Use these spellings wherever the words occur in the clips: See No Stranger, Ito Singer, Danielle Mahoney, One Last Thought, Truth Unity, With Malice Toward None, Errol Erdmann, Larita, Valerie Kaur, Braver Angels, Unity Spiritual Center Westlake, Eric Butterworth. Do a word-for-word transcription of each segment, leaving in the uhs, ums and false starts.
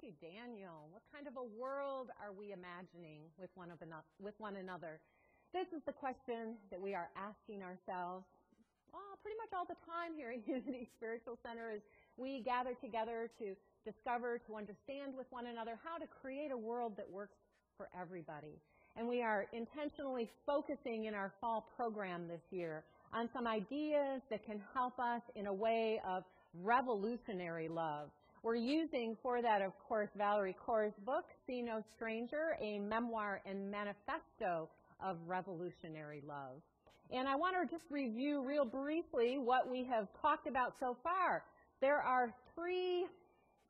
Thank you, Daniel. What kind of a world are we imagining with one, of enough, with one another? This is the question that we are asking ourselves well, pretty much all the time here at Unity Spiritual Center as we gather together to discover, to understand with one another how to create a world that works for everybody. And we are intentionally focusing in our fall program this year on some ideas that can help us in a way of revolutionary love. We're using for that, of course, Valerie Kaur's book, See No Stranger, a memoir and manifesto of revolutionary love. And I want to just review real briefly what we have talked about so far. There are three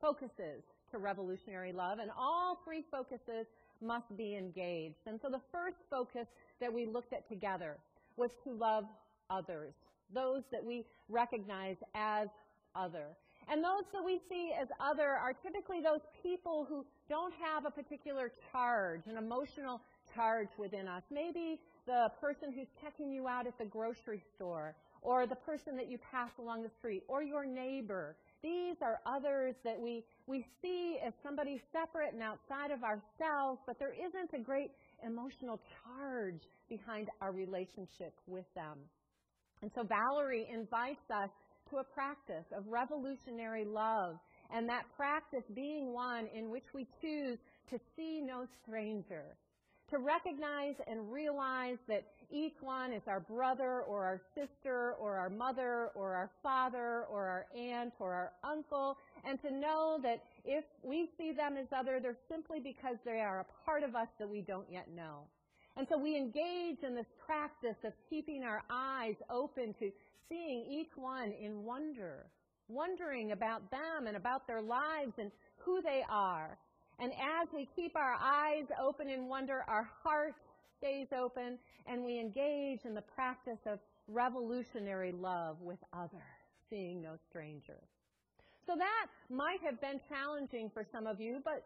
focuses to revolutionary love, and all three focuses must be engaged. And so the first focus that we looked at together was to love others, those that we recognize as other. And those that we see as other are typically those people who don't have a particular charge, an emotional charge within us. Maybe the person who's checking you out at the grocery store, or the person that you pass along the street, or your neighbor. These are others that we, we see as somebody separate and outside of ourselves, but there isn't a great emotional charge behind our relationship with them. And so Valerie invites us to a practice of revolutionary love, and that practice being one in which we choose to see no stranger, to recognize and realize that each one is our brother or our sister or our mother or our father or our aunt or our uncle, and to know that if we see them as other, they're simply because they are a part of us that we don't yet know. And so we engage in this practice of keeping our eyes open to seeing each one in wonder, wondering about them and about their lives and who they are. And as we keep our eyes open in wonder, our heart stays open, and we engage in the practice of revolutionary love with others, seeing no stranger. So that might have been challenging for some of you, but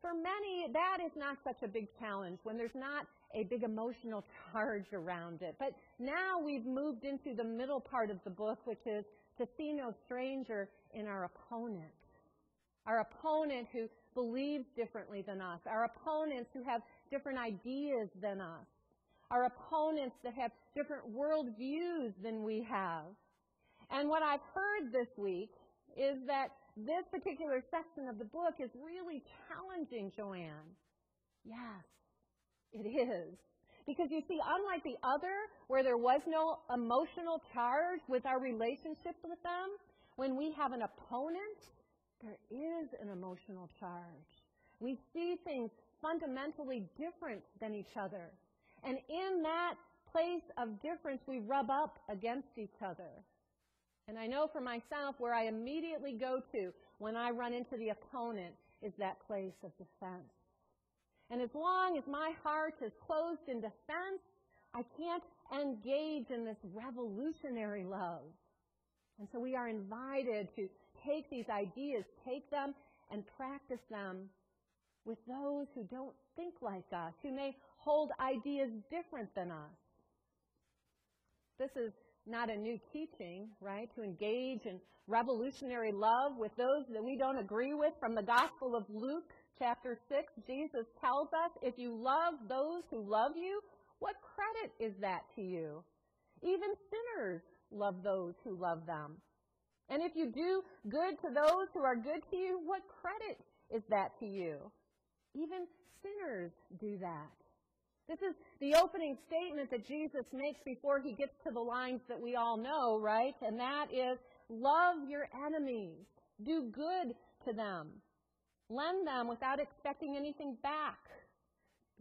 for many, that is not such a big challenge when there's not a big emotional charge around it. But now we've moved into the middle part of the book, which is to see no stranger in our opponent. Our opponent who believes differently than us. Our opponents who have different ideas than us. Our opponents that have different worldviews than we have. And what I've heard this week is that this particular section of the book is really challenging, Joanne. Yes. It is. Because you see, unlike the other, where there was no emotional charge with our relationship with them, when we have an opponent, there is an emotional charge. We see things fundamentally different than each other. And in that place of difference, we rub up against each other. And I know for myself where I immediately go to when I run into the opponent is that place of defense. And as long as my heart is closed in defense, I can't engage in this revolutionary love. And so we are invited to take these ideas, take them and practice them with those who don't think like us, who may hold ideas different than us. This is not a new teaching, right? To engage in revolutionary love with those that we don't agree with. From the Gospel of Luke, chapter six, Jesus tells us, if you love those who love you, what credit is that to you? Even sinners love those who love them. And if you do good to those who are good to you, what credit is that to you? Even sinners do that. This is the opening statement that Jesus makes before he gets to the lines that we all know, right? And that is, love your enemies. Do good to them. Lend them without expecting anything back.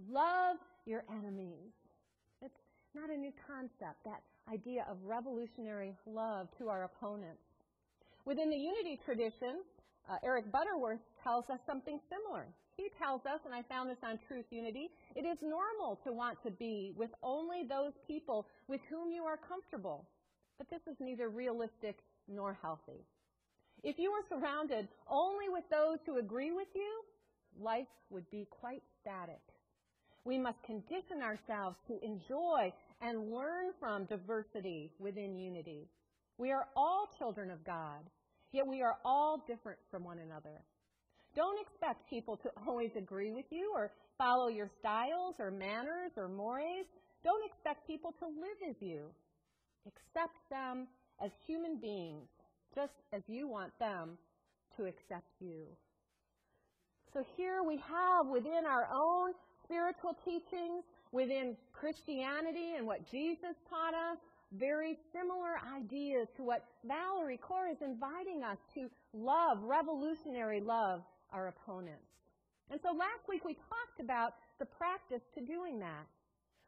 Love your enemies. It's not a new concept, that idea of revolutionary love to our opponents. Within the Unity tradition, uh, Eric Butterworth tells us something similar. He tells us, and I found this on Truth Unity, it is normal to want to be with only those people with whom you are comfortable. But this is neither realistic nor healthy. If you were surrounded only with those who agree with you, life would be quite static. We must condition ourselves to enjoy and learn from diversity within Unity. We are all children of God, yet we are all different from one another. Don't expect people to always agree with you or follow your styles or manners or mores. Don't expect people to live as you. Accept them as human beings, just as you want them to accept you. So here we have within our own spiritual teachings, within Christianity and what Jesus taught us, very similar ideas to what Valerie Kaur is inviting us to love, revolutionary love, our opponents. And so last week we talked about the practice to doing that.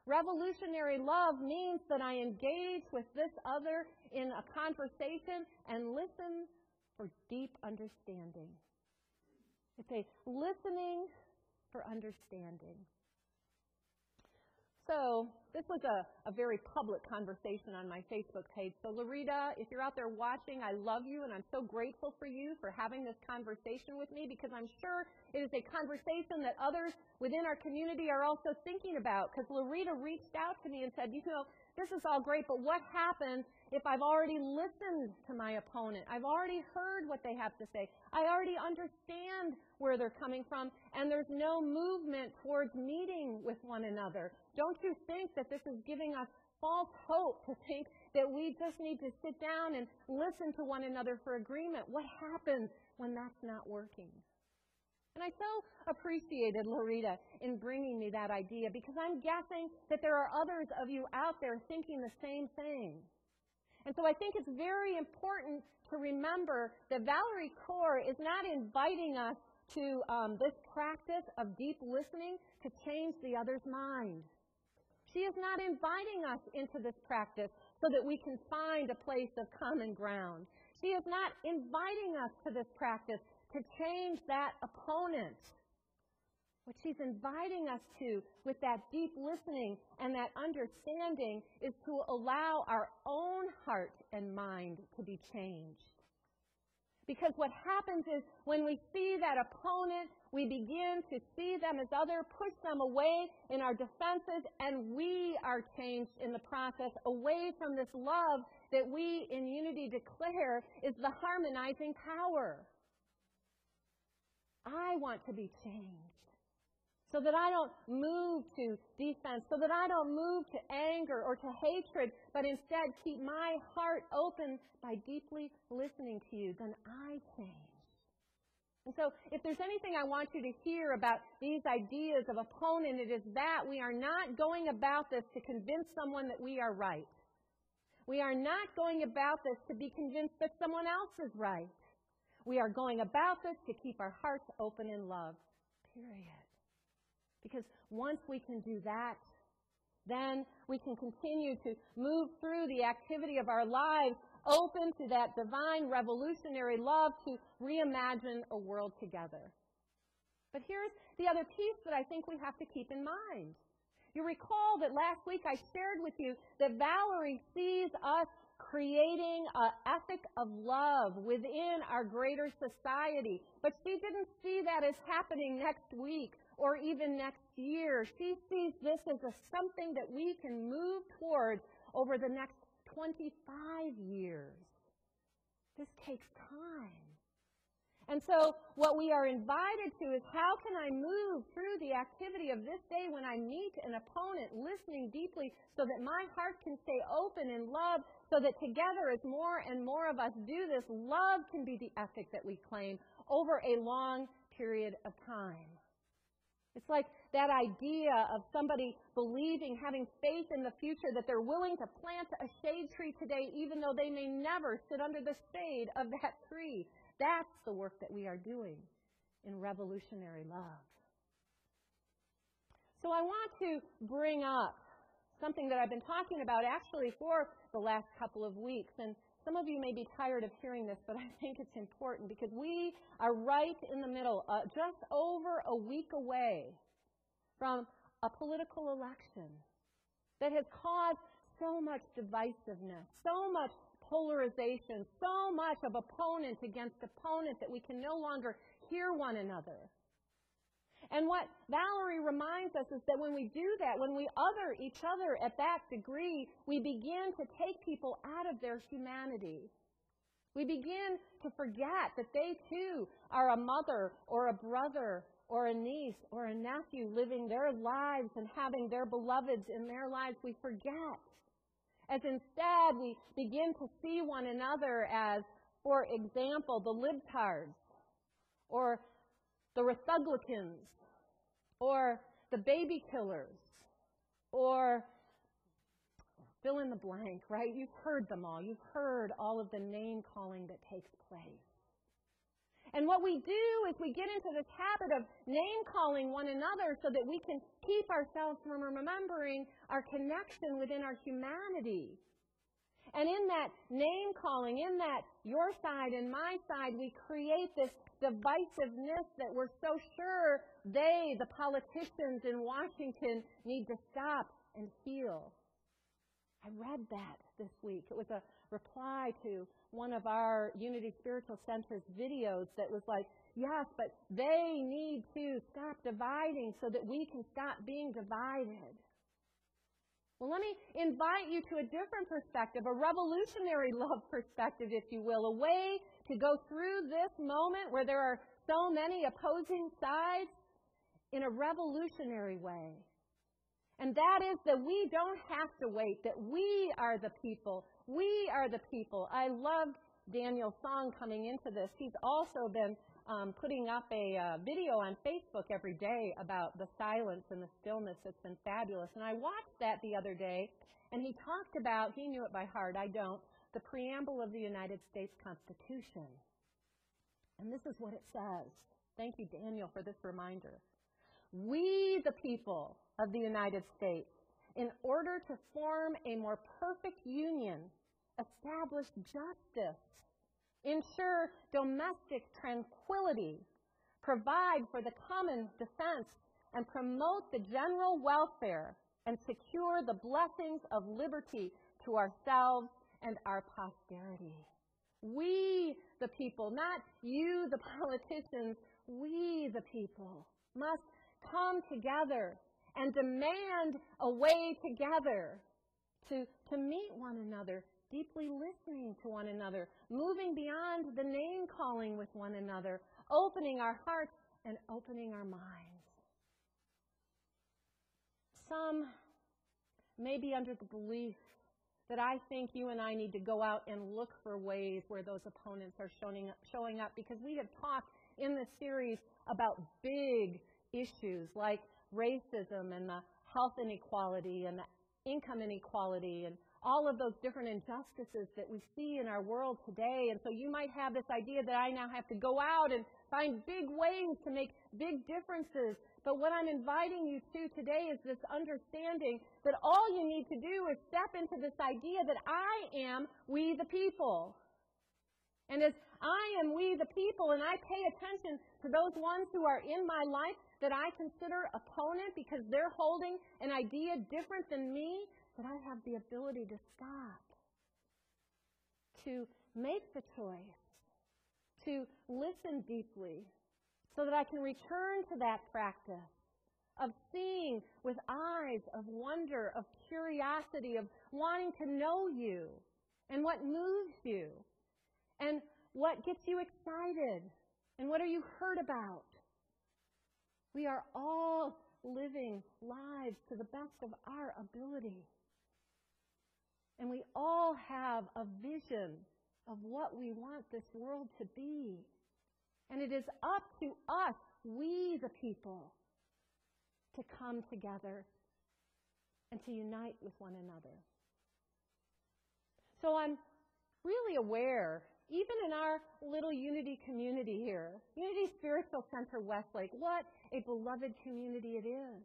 Revolutionary love means that I engage with this other in a conversation and listen for deep understanding. It's a listening for understanding. So this was a, a very public conversation on my Facebook page. So Larita, if you're out there watching, I love you, and I'm so grateful for you for having this conversation with me, because I'm sure it is a conversation that others within our community are also thinking about. Because Larita reached out to me and said, you know, this is all great, but what happens if I've already listened to my opponent? I've already heard what they have to say. I already understand where they're coming from, and there's no movement towards meeting with one another. Don't you think that this is giving us false hope to think that we just need to sit down and listen to one another for agreement? What happens when that's not working? And I so appreciated Larita in bringing me that idea, because I'm guessing that there are others of you out there thinking the same thing. And so I think it's very important to remember that Valerie Kaur is not inviting us to um, this practice of deep listening to change the other's mind. She is not inviting us into this practice so that we can find a place of common ground. She is not inviting us to this practice to change that opponent. What she's inviting us to with that deep listening and that understanding is to allow our own heart and mind to be changed. Because what happens is when we see that opponent, we begin to see them as other, push them away in our defenses, and we are changed in the process away from this love that we in unity declare is the harmonizing power. I want to be changed so that I don't move to defense, so that I don't move to anger or to hatred, but instead keep my heart open by deeply listening to you. Then I change. And so if there's anything I want you to hear about these ideas of opponent, it is that we are not going about this to convince someone that we are right. We are not going about this to be convinced that someone else is right. We are going about this to keep our hearts open in love, period. Because once we can do that, then we can continue to move through the activity of our lives open to that divine revolutionary love to reimagine a world together. But here's the other piece that I think we have to keep in mind. You recall that last week I shared with you that Valerie sees us creating an ethic of love within our greater society. But she didn't see that as happening next week or even next year. She sees this as a something that we can move towards over the next twenty-five years. This takes time. And so what we are invited to is, how can I move through the activity of this day when I meet an opponent, listening deeply so that my heart can stay open in love, so that together, as more and more of us do this, love can be the ethic that we claim over a long period of time. It's like that idea of somebody believing, having faith in the future, that they're willing to plant a shade tree today, even though they may never sit under the shade of that tree. That's the work that we are doing in revolutionary love. So I want to bring up something that I've been talking about actually for the last couple of weeks. And some of you may be tired of hearing this, but I think it's important, because we are right in the middle, uh, just over a week away from a political election that has caused so much divisiveness, so much polarization, so much of opponent against opponent that we can no longer hear one another. And what Valerie reminds us is that when we do that, when we other each other at that degree, we begin to take people out of their humanity. We begin to forget that they too are a mother or a brother or a niece or a nephew living their lives and having their beloveds in their lives. We forget. As instead, we begin to see one another as, for example, the libtards or the Rethuglicans or the baby killers or fill in the blank, right? You've heard them all. You've heard all of the name calling that takes place. And what we do is we get into this habit of name calling one another so that we can keep ourselves from remembering our connection within our humanity. And in that name calling, in that your side and my side, we create this divisiveness that we're so sure they, the politicians in Washington, need to stop and heal. I read that this week. It was a reply to one of our Unity Spiritual Center's videos that was like, yes, but they need to stop dividing so that we can stop being divided. Well, let me invite you to a different perspective, a revolutionary love perspective, if you will, a way to go through this moment where there are so many opposing sides in a revolutionary way. And that is that we don't have to wait, that we are the people. We are the people. I loved Daniel's song coming into this. He's also been um, putting up a uh, video on Facebook every day about the silence and the stillness. It's been fabulous. And I watched that the other day, and he talked about, he knew it by heart, I don't, the preamble of the United States Constitution. And this is what it says. Thank you, Daniel, for this reminder. We, the people of the United States, in order to form a more perfect union, establish justice, ensure domestic tranquility, provide for the common defense, and promote the general welfare, and secure the blessings of liberty to ourselves and our posterity. We, the people, not you, the politicians, we, the people, must come together and demand a way together to, to meet one another, deeply listening to one another, moving beyond the name calling with one another, opening our hearts and opening our minds. Some may be under the belief that I think you and I need to go out and look for ways where those opponents are showing up, showing up because we have talked in this series about big issues like racism and the health inequality and the income inequality and all of those different injustices that we see in our world today. And so you might have this idea that I now have to go out and find big ways to make big differences. But what I'm inviting you to today is this understanding that all you need to do is step into this idea that I am we the people. And as I am we the people and I pay attention to those ones who are in my life that I consider opponent because they're holding an idea different than me, that I have the ability to stop, to make the choice, to listen deeply, so that I can return to that practice of seeing with eyes of wonder, of curiosity, of wanting to know you and what moves you and what gets you excited and what are you hurt about. We are all living lives to the best of our ability. And we all have a vision of what we want this world to be. And it is up to us, we the people, to come together and to unite with one another. So I'm really aware, even in our little Unity community here, Unity Spiritual Center Westlake, what a beloved community it is.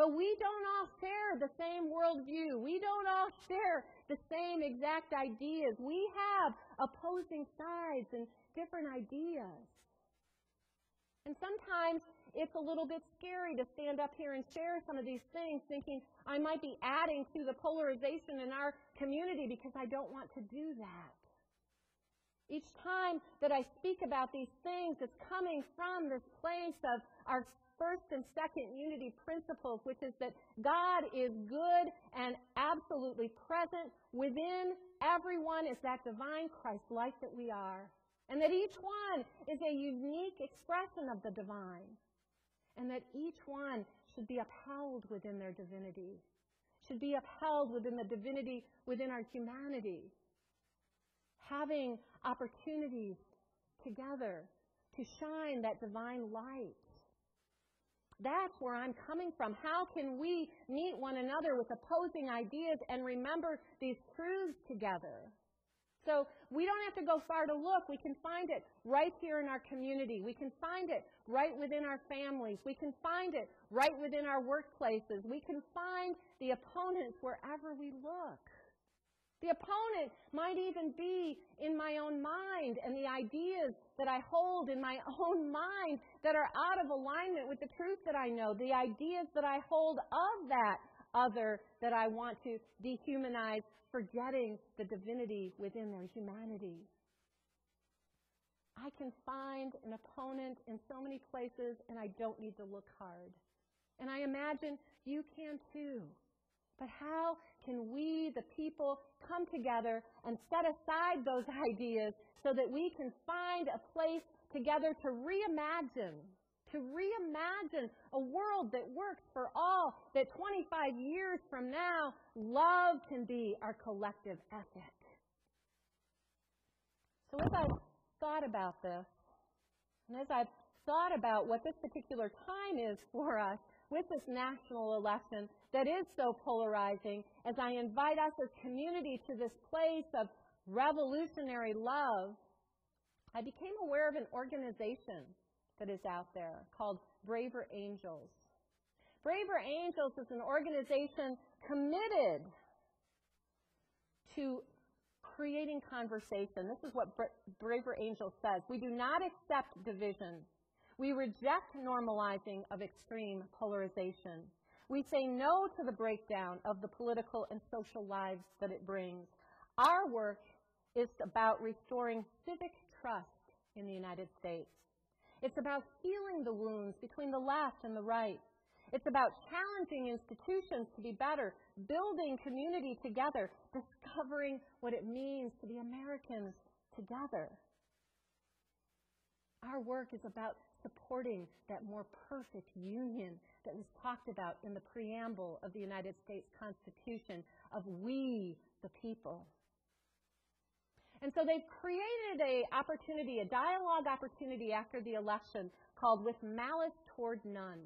But we don't all share the same worldview. We don't all share the same exact ideas. We have opposing sides and different ideas. And sometimes it's a little bit scary to stand up here and share some of these things, thinking I might be adding to the polarization in our community because I don't want to do that. Each time that I speak about these things, it's coming from this place of our first and second unity principles, which is that God is good and absolutely present within everyone is that divine Christ-like that we are. And that each one is a unique expression of the divine. And that each one should be upheld within their divinity, should be upheld within the divinity within our humanity. Having opportunities together to shine that divine light. That's where I'm coming from. How can we meet one another with opposing ideas and remember these truths together? So we don't have to go far to look. We can find it right here in our community. We can find it right within our families. We can find it right within our workplaces. We can find the opponents wherever we look. The opponent might even be in my own mind and the ideas that I hold in my own mind that are out of alignment with the truth that I know, the ideas that I hold of that other that I want to dehumanize, forgetting the divinity within their humanity. I can find an opponent in so many places, and I don't need to look hard. And I imagine you can too. But how can we, the people, come together and set aside those ideas so that we can find a place together to reimagine, to reimagine a world that works for all, that twenty-five years from now, love can be our collective ethic? So as I've thought about this, and as I've thought about what this particular time is for us, with this national election that is so polarizing, as I invite us as community to this place of revolutionary love, I became aware of an organization that is out there called Braver Angels. Braver Angels is an organization committed to creating conversation. This is what Bra- Braver Angels says. We do not accept division. We reject normalizing of extreme polarization. We say no to the breakdown of the political and social lives that it brings. Our work is about restoring civic trust in the United States. It's about healing the wounds between the left and the right. It's about challenging institutions to be better, building community together, discovering what it means to be Americans together. Our work is about supporting that more perfect union that was talked about in the preamble of the United States Constitution of we, the people. And so they've created a opportunity, a dialogue opportunity after the election called With Malice Toward None.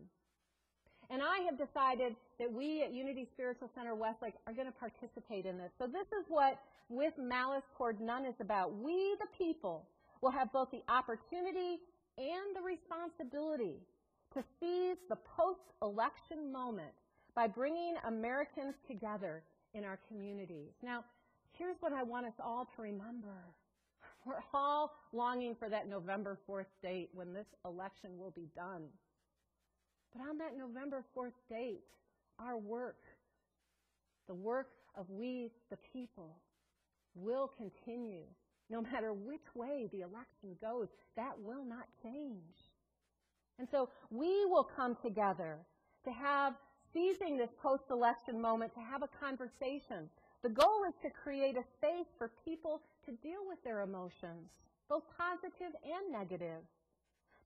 And I have decided that we at Unity Spiritual Center Westlake are going to participate in this. So this is what With Malice Toward None is about. We, the people, will have both the opportunity and the responsibility to seize the post-election moment by bringing Americans together in our communities. Now, here's what I want us all to remember. We're all longing for that November fourth date when this election will be done. But on that November fourth date, our work, the work of we, the people, will continue. No matter which way the election goes, that will not change. And so we will come together to have, seizing this post-election moment, to have a conversation. The goal is to create a space for people to deal with their emotions, both positive and negative,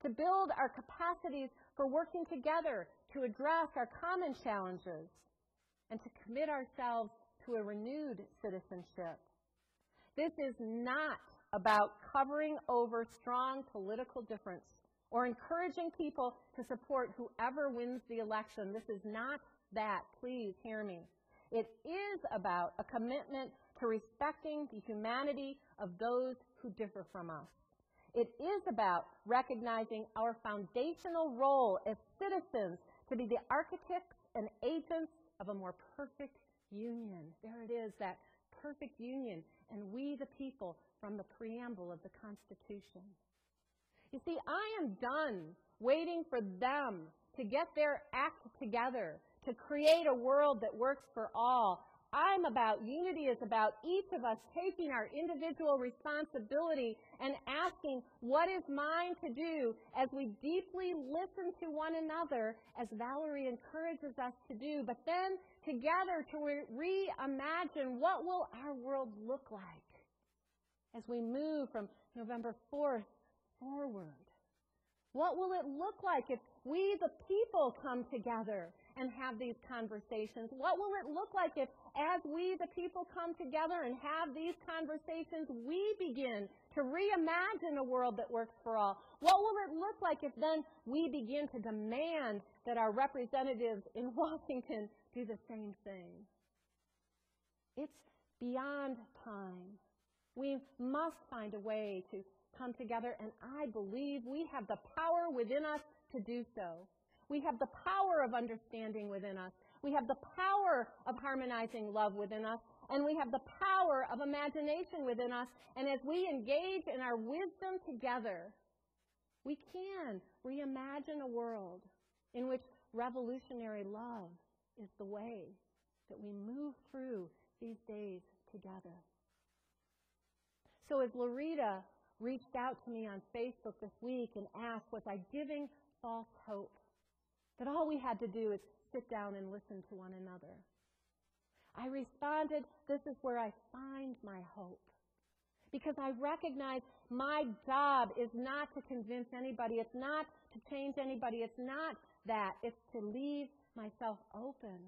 to build our capacities for working together to address our common challenges, and to commit ourselves to a renewed citizenship. This is not about covering over strong political difference or encouraging people to support whoever wins the election. This is not that. Please hear me. It is about a commitment to respecting the humanity of those who differ from us. It is about recognizing our foundational role as citizens to be the architects and agents of a more perfect union. There it is, that perfect union. And we, the people, from the preamble of the Constitution. You see, I am done waiting for them to get their act together, to create a world that works for all. I'm about. Unity is about each of us taking our individual responsibility and asking, what is mine to do, as we deeply listen to one another, as Valerie encourages us to do, but then together to re- reimagine what will our world look like as we move from November fourth forward. What will it look like if we, the people, come together and have these conversations? What will it look like if, as we, the people, come together and have these conversations, we begin to reimagine a world that works for all? What will it look like if then we begin to demand that our representatives in Washington do the same thing? It's beyond time. We must find a way to come together, and I believe we have the power within us to do so. We have the power of understanding within us. We have the power of harmonizing love within us, and we have the power of imagination within us. And as we engage in our wisdom together, we can reimagine a world in which revolutionary love is the way that we move through these days together. So as Larita reached out to me on Facebook this week and asked, was I giving false hope? That all we had to do is sit down and listen to one another. I responded, this is where I find my hope. Because I recognize my job is not to convince anybody. It's not to change anybody. It's not that. It's to leave myself open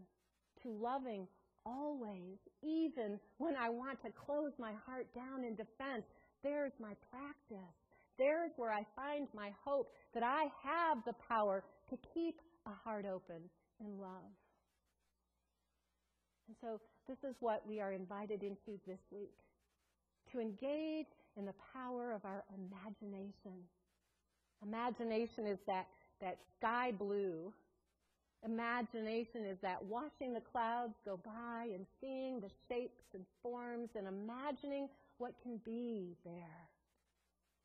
to loving always, even when I want to close my heart down in defense. There's my practice. There's where I find my hope, that I have the power to keep a heart open in love. And so this is what we are invited into this week, to engage in the power of our imagination. Imagination is that, that sky blue. Imagination is that watching the clouds go by and seeing the shapes and forms and imagining what can be there.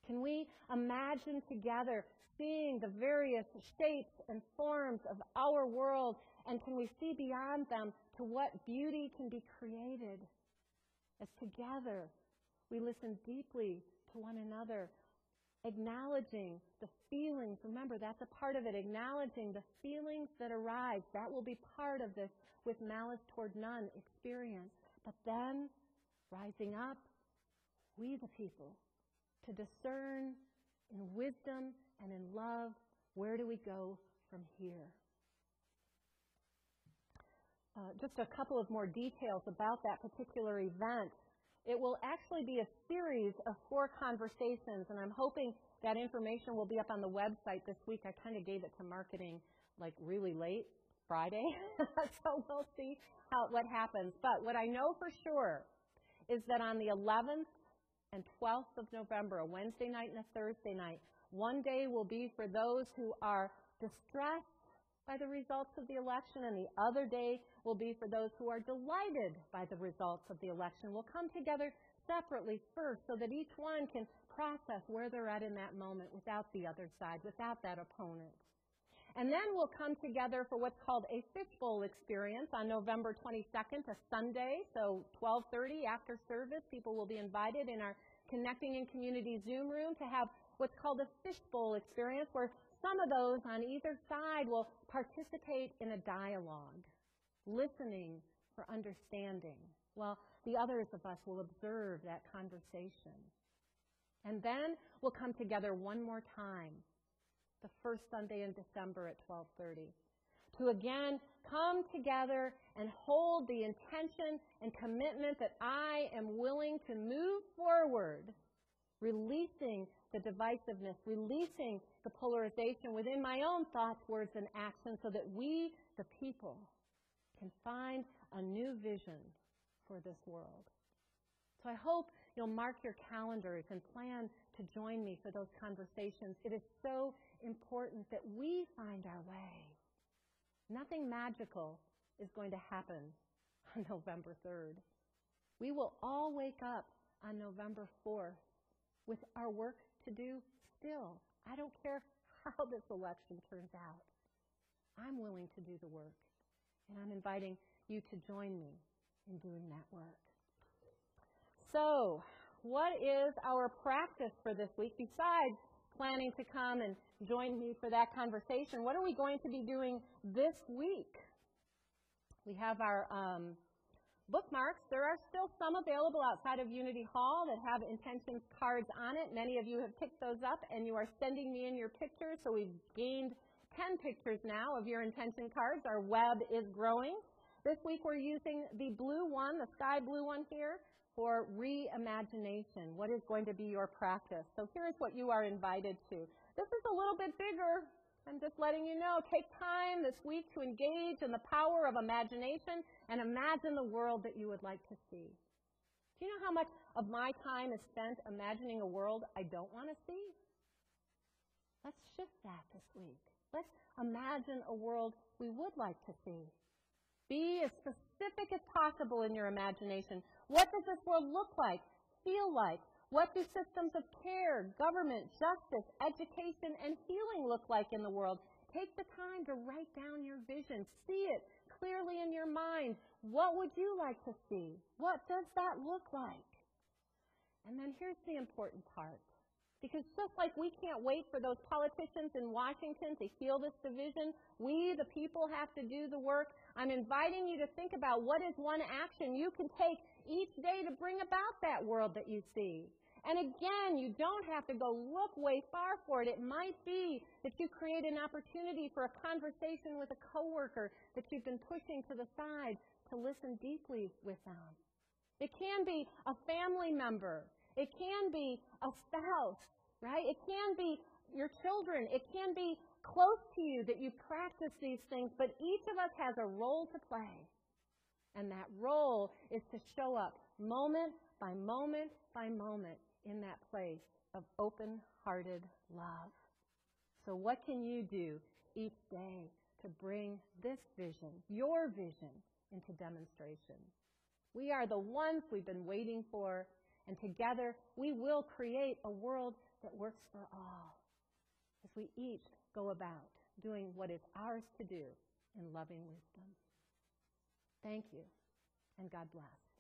Can we imagine together seeing the various shapes and forms of our world, and can we see beyond them to what beauty can be created? As together we listen deeply to one another, acknowledging the feelings. Remember, that's a part of it, acknowledging the feelings that arise. That will be part of this With Malice Toward None experience. But then, rising up, we the people, to discern in wisdom and in love, where do we go from here? Uh, just a couple of more details about that particular event. It will actually be a series of four conversations, and I'm hoping that information will be up on the website this week. I kind of gave it to marketing like really late Friday, so we'll see how, what happens. But what I know for sure is that on the eleventh, and twelfth of November, a Wednesday night and a Thursday night. One day will be for those who are distressed by the results of the election, and the other day will be for those who are delighted by the results of the election. We'll come together separately first so that each one can process where they're at in that moment without the other side, without that opponent. And then we'll come together for what's called a fishbowl experience on November twenty-second, a Sunday, so twelve thirty after service. People will be invited in our Connecting in Community Zoom room to have what's called a fishbowl experience, where some of those on either side will participate in a dialogue, listening for understanding, while the others of us will observe that conversation. And then we'll come together one more time, the first Sunday in December at twelve thirty, to again come together and hold the intention and commitment that I am willing to move forward, releasing the divisiveness, releasing the polarization within my own thoughts, words, and actions, so that we, the people, can find a new vision for this world. So I hope you'll mark your calendars and plan to join me for those conversations. It is so important that we find our way. Nothing magical is going to happen on November third. We will all wake up on November fourth with our work to do still. I don't care how this election turns out. I'm willing to do the work, and I'm inviting you to join me in doing that work. So, what is our practice for this week? Besides planning to come and join me for that conversation, what are we going to be doing this week? We have our um, bookmarks. There are still some available outside of Unity Hall that have intentions cards on it. Many of you have picked those up, and you are sending me in your pictures, so we've gained ten pictures now of your intention cards. Our web is growing. This week we're using the blue one, the sky blue one here, for reimagination. What is going to be your practice? So here's what you are invited to. This is a little bit bigger. I'm just letting you know, take time this week to engage in the power of imagination and imagine the world that you would like to see. Do you know how much of my time is spent imagining a world I don't want to see? Let's shift that this week. Let's imagine a world we would like to see. Be as specific as possible in your imagination. What does this world look like, feel like? What do systems of care, government, justice, education, and healing look like in the world? Take the time to write down your vision. See it clearly in your mind. What would you like to see? What does that look like? And then here's the important part. Because just like we can't wait for those politicians in Washington to heal this division, we, the people, have to do the work. I'm inviting you to think about what is one action you can take each day to bring about that world that you see. And again, you don't have to go look way far for it. It might be that you create an opportunity for a conversation with a coworker that you've been pushing to the side to listen deeply with them. It can be a family member. It can be a spouse, right? It can be your children. It can be close to you that you practice these things, but each of us has a role to play. And that role is to show up moment by moment by moment in that place of open-hearted love. So what can you do each day to bring this vision, your vision, into demonstration? We are the ones we've been waiting for, and together we will create a world that works for all as we each go about doing what is ours to do in loving wisdom. Thank you, and God bless.